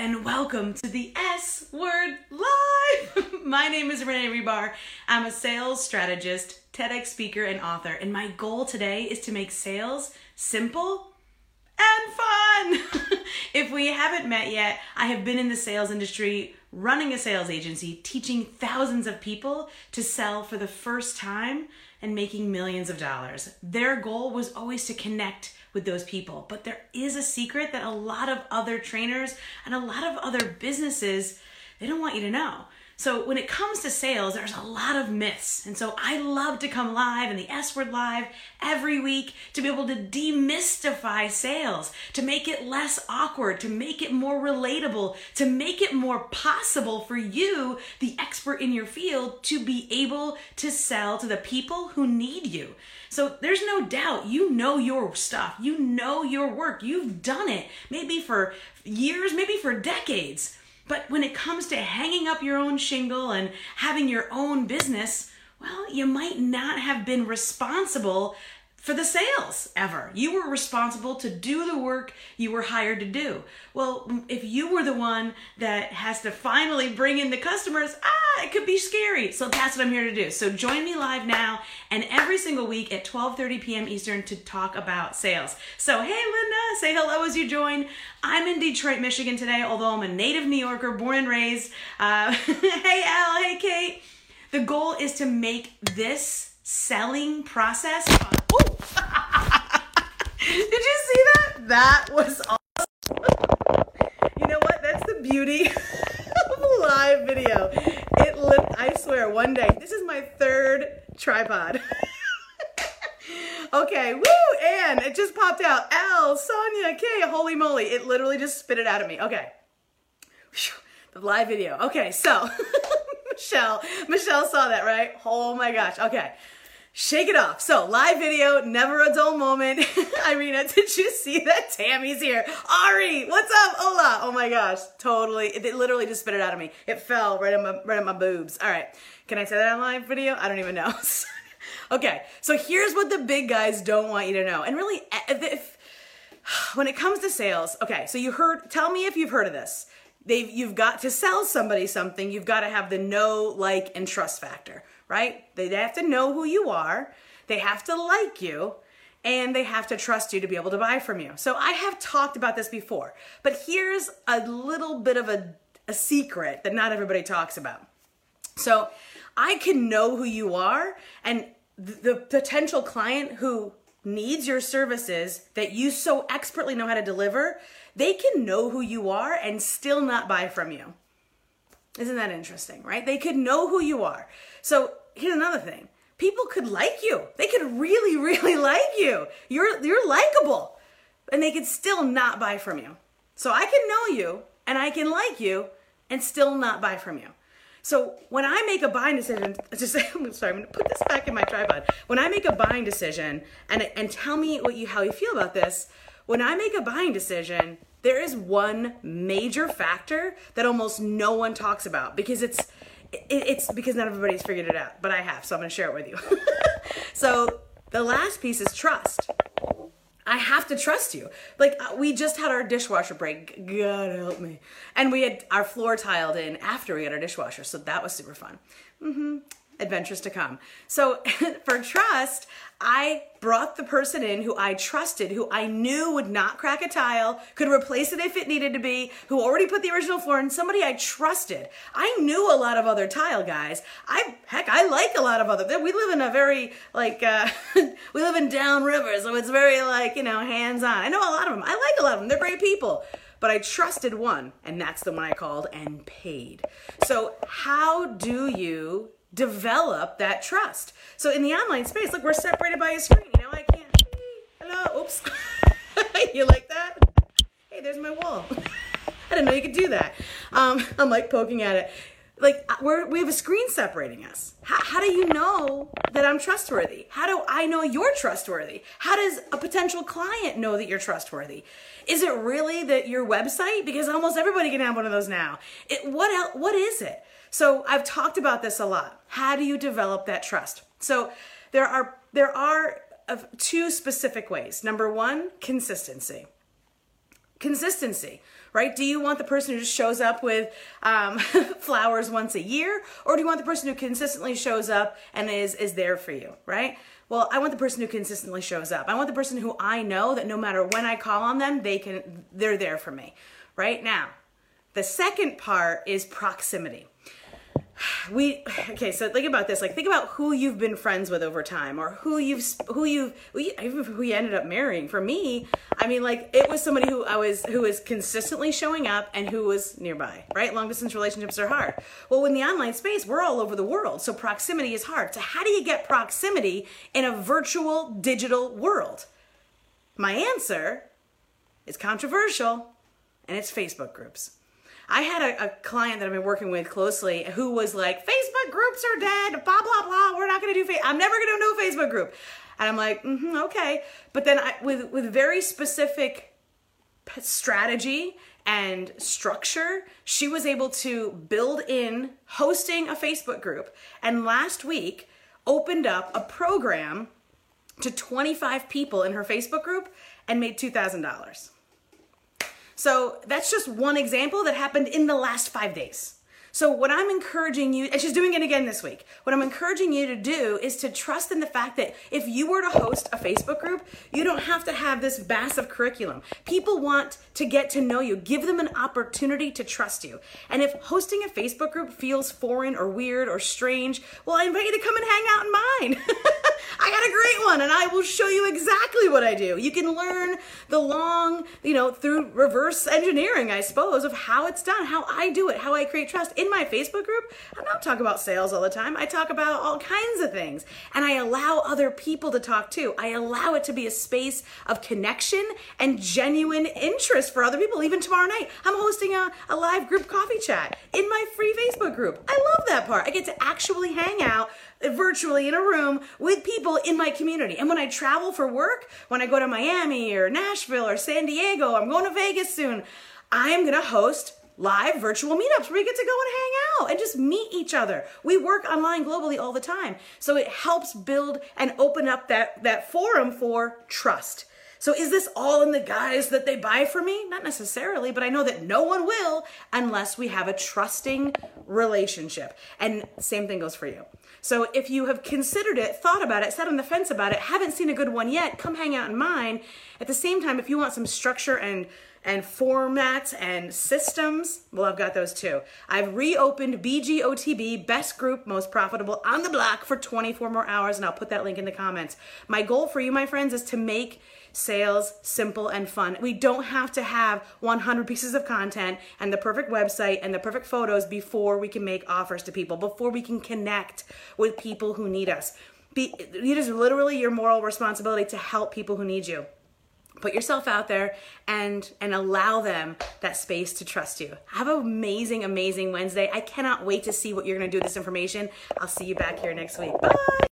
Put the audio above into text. and welcome to the S Word Live. My name is Renee Rebar. I'm a sales strategist, TEDx speaker, and author, and my goal today is to make sales simple and fun. If we haven't met yet, I have been in the sales industry, running a sales agency, teaching thousands of people to sell for the first time and making millions of dollars. Their goal was always to connect with those people. But there is a secret that a lot of other trainers and a lot of other businesses, they don't want you to know. So when it comes to sales, there's a lot of myths. And so I love to come live in the S Word Live every week to be able to demystify sales, to make it less awkward, to make it more relatable, to make it more possible for you, the expert in your field, to be able to sell to the people who need you. So there's no doubt you know your stuff, you know your work, you've done it, maybe for years, maybe for decades. But when it comes to hanging up your own shingle and having your own business, well, you might not have been responsible for the sales ever. You were responsible to do the work you were hired to do. Well, if you were the one that has to finally bring in the customers, it could be scary. So that's what I'm here to do. So join me live now and every single week at 12:30 p.m. Eastern to talk about sales. So hey, Linda, say hello as you join. I'm in Detroit, Michigan today, although I'm a native New Yorker, born and raised. Hey, Al. Hey, Kate. The goal is to make this selling process fun. Did you see that? That was awesome. You know what? That's the beauty of a live video. It lived, I swear, one day. This is my third tripod. Okay, woo, and it just popped out. L, Sonia, K, holy moly. It literally just spit it out of me. Okay. The live video. Okay, so Michelle saw that, right? Oh my gosh. Okay. Shake it off. So live video, never a dull moment. Irina, did you see that? Tammy's here. Ari, what's up? Hola. Oh my gosh. Totally. It literally just spit it out of me. It fell right on my boobs. All right. Can I say that on live video? I don't even know. Okay. So here's what the big guys don't want you to know. And really, when it comes to sales, okay, so you heard, tell me if you've heard of this. You've got to sell somebody something. You've got to have the know, like, and trust factor, right? They have to know who you are. They have to like you, and they have to trust you to be able to buy from you. So I have talked about this before, but here's a little bit of a secret that not everybody talks about. So I can know who you are, and the potential client who needs your services that you so expertly know how to deliver, they can know who you are and still not buy from you. Isn't that interesting, right? They could know who you are. So here's another thing. People could like you. They could really, really like you. You're likable. And they could still not buy from you. So I can know you and I can like you and still not buy from you. So when I make a buying decision, I'm going to put this back in my tripod. When I make a buying decision, and tell me how you feel about this, when I make a buying decision, there is one major factor that almost no one talks about because it's because not everybody's figured it out, but I have, so I'm going to share it with you. So the last piece is trust. I have to trust you. Like, we just had our dishwasher break. God help me. And we had our floor tiled in after we got our dishwasher. So that was super fun. Adventures to come. So for trust, I brought the person in who I trusted, who I knew would not crack a tile, could replace it if it needed to be, who already put the original floor in, somebody I trusted. I knew a lot of other tile guys. I like a lot of other, we live in a very, like, we live in downriver, so it's very, like, you know, hands-on. I know a lot of them. I like a lot of them. They're great people. But I trusted one, and that's the one I called and paid. So how do you develop that trust? So in the online space, look, we're separated by a screen. You know, I can't. Hello. Oops. You like that? Hey, there's my wall. I didn't know you could do that. I'm like poking at it. Like, we have a screen separating us. How do you know that I'm trustworthy? How do I know you're trustworthy? How does a potential client know that you're trustworthy? Is it really that your website? Because almost everybody can have one of those now. What is it? So I've talked about this a lot. How do you develop that trust? So there are two specific ways. Number one, consistency. right? Do you want the person who just shows up with flowers once a year, or do you want the person who consistently shows up and is there for you, right? Well, I want the person who consistently shows up. I want the person who I know that no matter when I call on them, they're there for me, right? Now, the second part is proximity. Okay, so think about this. Like, think about who you've been friends with over time, or even who you ended up marrying. For me, I mean, like, it was somebody who is consistently showing up and who was nearby, right? Long distance relationships are hard. Well, in the online space, we're all over the world, so proximity is hard. So how do you get proximity in a virtual digital world? My answer is controversial, and it's Facebook groups. I had a client that I've been working with closely who was like, Facebook groups are dead, blah, blah, blah. We're not going to do I'm never going to do a Facebook group. And I'm like, okay. But then with very specific strategy and structure, she was able to build in hosting a Facebook group. And last week opened up a program to 25 people in her Facebook group and made $2,000. So that's just one example that happened in the last 5 days. So what I'm encouraging you, and she's doing it again this week, what I'm encouraging you to do is to trust in the fact that if you were to host a Facebook group, you don't have to have this massive curriculum. People want to get to know you. Give them an opportunity to trust you. And if hosting a Facebook group feels foreign or weird or strange, well, I invite you to come and hang out in mine. I got a great one, and I will show you exactly what I do. You can learn through reverse engineering, I suppose, of how it's done, how I do it, how I create trust. In my Facebook group, I'm not talking about sales all the time. I talk about all kinds of things, and I allow other people to talk too. I allow it to be a space of connection and genuine interest for other people. Even tomorrow night, I'm hosting a live group coffee chat in my free Facebook group. I love that part. I get to actually hang out virtually in a room with people in my community. And when I travel for work, when I go to Miami or Nashville or San Diego, I'm going to Vegas soon, I am going to host live virtual meetups where we get to go and hang out and just meet each other. We work online globally all the time. So it helps build and open up that forum for trust. So is this all in the guise that they buy for me? Not necessarily, but I know that no one will unless we have a trusting relationship. And same thing goes for you. So if you have considered it, thought about it, sat on the fence about it, haven't seen a good one yet, come hang out in mine. At the same time, if you want some structure and formats and systems, well, I've got those too. I've reopened BGOTB, Best Group, Most Profitable, on the block for 24 more hours, and I'll put that link in the comments. My goal for you, my friends, is to make sales simple and fun. We don't have to have 100 pieces of content and the perfect website and the perfect photos before we can make offers to people, before we can connect with people who need us. It is literally your moral responsibility to help people who need you. Put yourself out there and allow them that space to trust you. Have an amazing, amazing Wednesday. I cannot wait to see what you're going to do with this information. I'll see you back here next week. Bye.